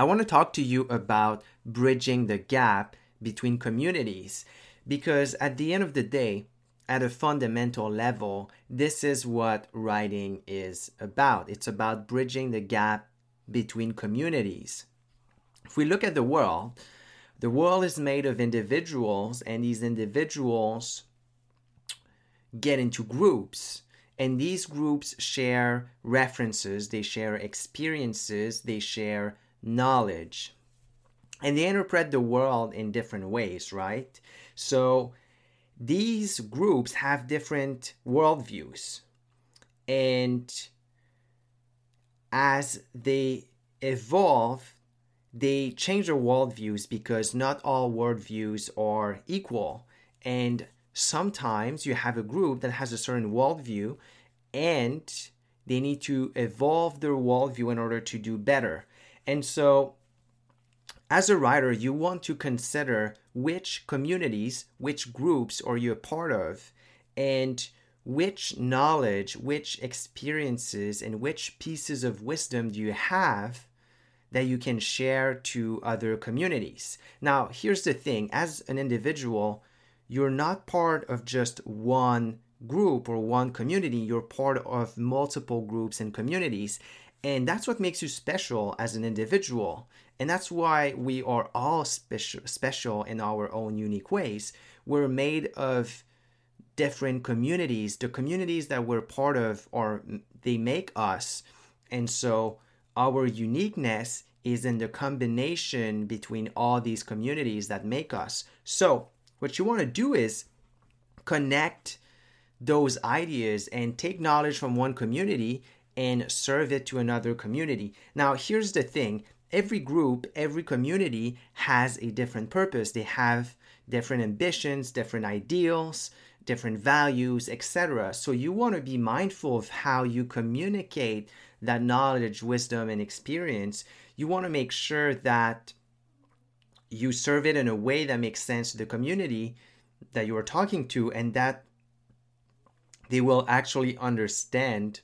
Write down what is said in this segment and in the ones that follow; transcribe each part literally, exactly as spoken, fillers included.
I want to talk to you about bridging the gap between communities, because at the end of the day, at a fundamental level, this is what writing is about. It's about bridging the gap between communities. If we look at the world, the world is made of individuals, and these individuals get into groups. And these groups share references, they share experiences, they share knowledge. And they interpret the world in different ways, right? So these groups have different worldviews. And as they evolve, they change their worldviews, because not all worldviews are equal. And sometimes you have a group that has a certain worldview, and they need to evolve their worldview in order to do better. And so, as a writer, you want to consider which communities, which groups are you a part of, and which knowledge, which experiences, and which pieces of wisdom do you have that you can share to other communities. Now, here's the thing. As an individual, you're not part of just one group or one community. You're part of multiple groups and communities. And that's what makes you special as an individual. And that's why we are all special, special in our own unique ways. We're made of different communities. The communities that we're part of, are, they make us. And so our uniqueness is in the combination between all these communities that make us. So what you want to do is connect those ideas and take knowledge from one community and serve it to another community. Now, here's the thing. Every group, every community has a different purpose. They have different ambitions, different ideals, different values, et cetera. So you want to be mindful of how you communicate that knowledge, wisdom, and experience. You want to make sure that you serve it in a way that makes sense to the community that you are talking to, and that they will actually understand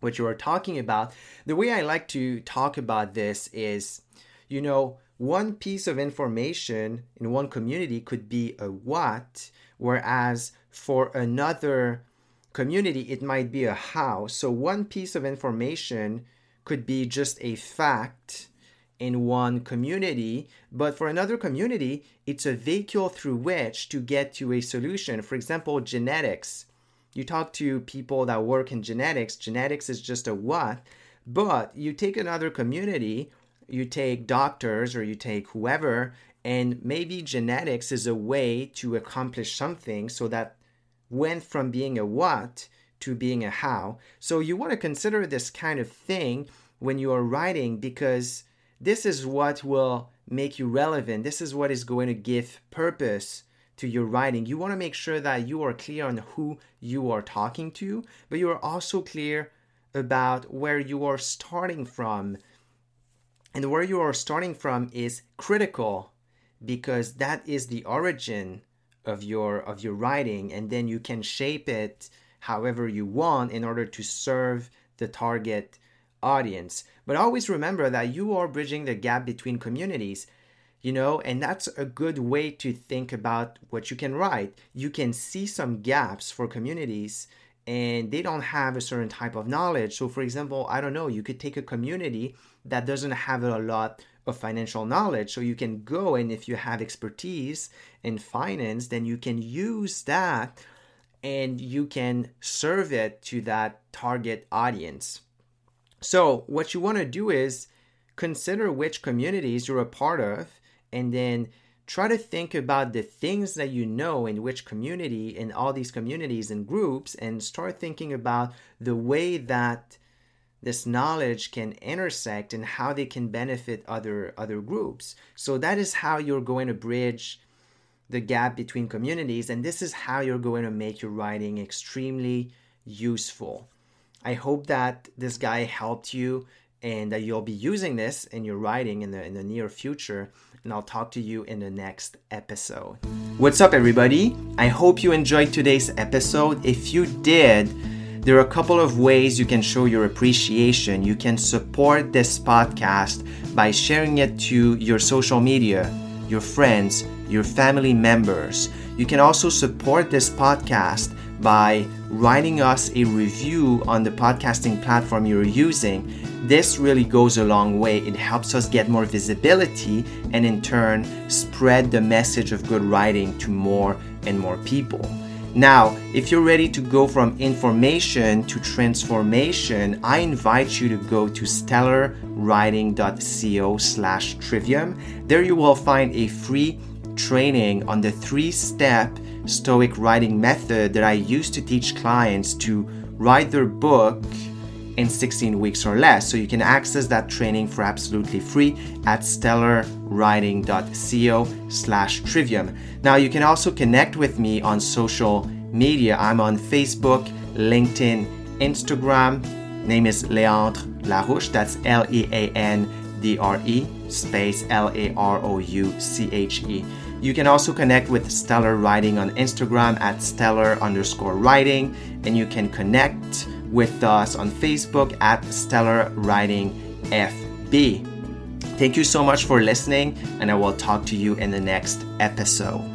what you are talking about. The way I like to talk about this is, you know, one piece of information in one community could be a what, whereas for another community, it might be a how. So one piece of information could be just a fact in one community, but for another community, it's a vehicle through which to get to a solution. For example, genetics. You talk to people that work in genetics. Genetics is just a what, but you take another community, you take doctors or you take whoever, and maybe genetics is a way to accomplish something, so that went from being a what to being a how. So you want to consider this kind of thing when you are writing, because this is what will make you relevant. This is what is going to give purpose to your writing. You want to make sure that you are clear on who you are talking to, but you are also clear about where you are starting from. And where you are starting from is critical, because that is the origin of your of your writing, and then you can shape it however you want in order to serve the target audience. But always remember that you are bridging the gap between communities. You know, and that's a good way to think about what you can write. You can see some gaps for communities, and they don't have a certain type of knowledge. So for example, I don't know, you could take a community that doesn't have a lot of financial knowledge. So you can go, and if you have expertise in finance, then you can use that and you can serve it to that target audience. So what you want to do is consider which communities you're a part of, and then try to think about the things that you know in which community, in all these communities and groups, and start thinking about the way that this knowledge can intersect and how they can benefit other other groups. So that is how you're going to bridge the gap between communities, and this is how you're going to make your writing extremely useful. I hope that this guy helped you and that you'll be using this in your writing in the in the near future, and I'll talk to you in the next episode. What's up, everybody? I hope you enjoyed today's episode. If you did, there are a couple of ways you can show your appreciation. You can support this podcast by sharing it to your social media, your friends, your family members. You can also support this podcast by writing us a review on the podcasting platform you're using. This really goes a long way. It helps us get more visibility and in turn spread the message of good writing to more and more people. Now, if you're ready to go from information to transformation, I invite you to go to stellarwriting.co slash trivium. There you will find a free training on the three-step Stoic writing method that I use to teach clients to write their book in sixteen weeks or less. So you can access that training for absolutely free at stellarwriting.co slash trivium. Now you can also connect with me on social media. I'm on Facebook, LinkedIn, Instagram. Name is Leandre Larouche. That's L E A N D R E space L A R O U C H E. You can also connect with Stellar Writing on Instagram at stellar underscore writing, and you can connect with us on Facebook at Stellar Writing F B. Thank you so much for listening, and I will talk to you in the next episode.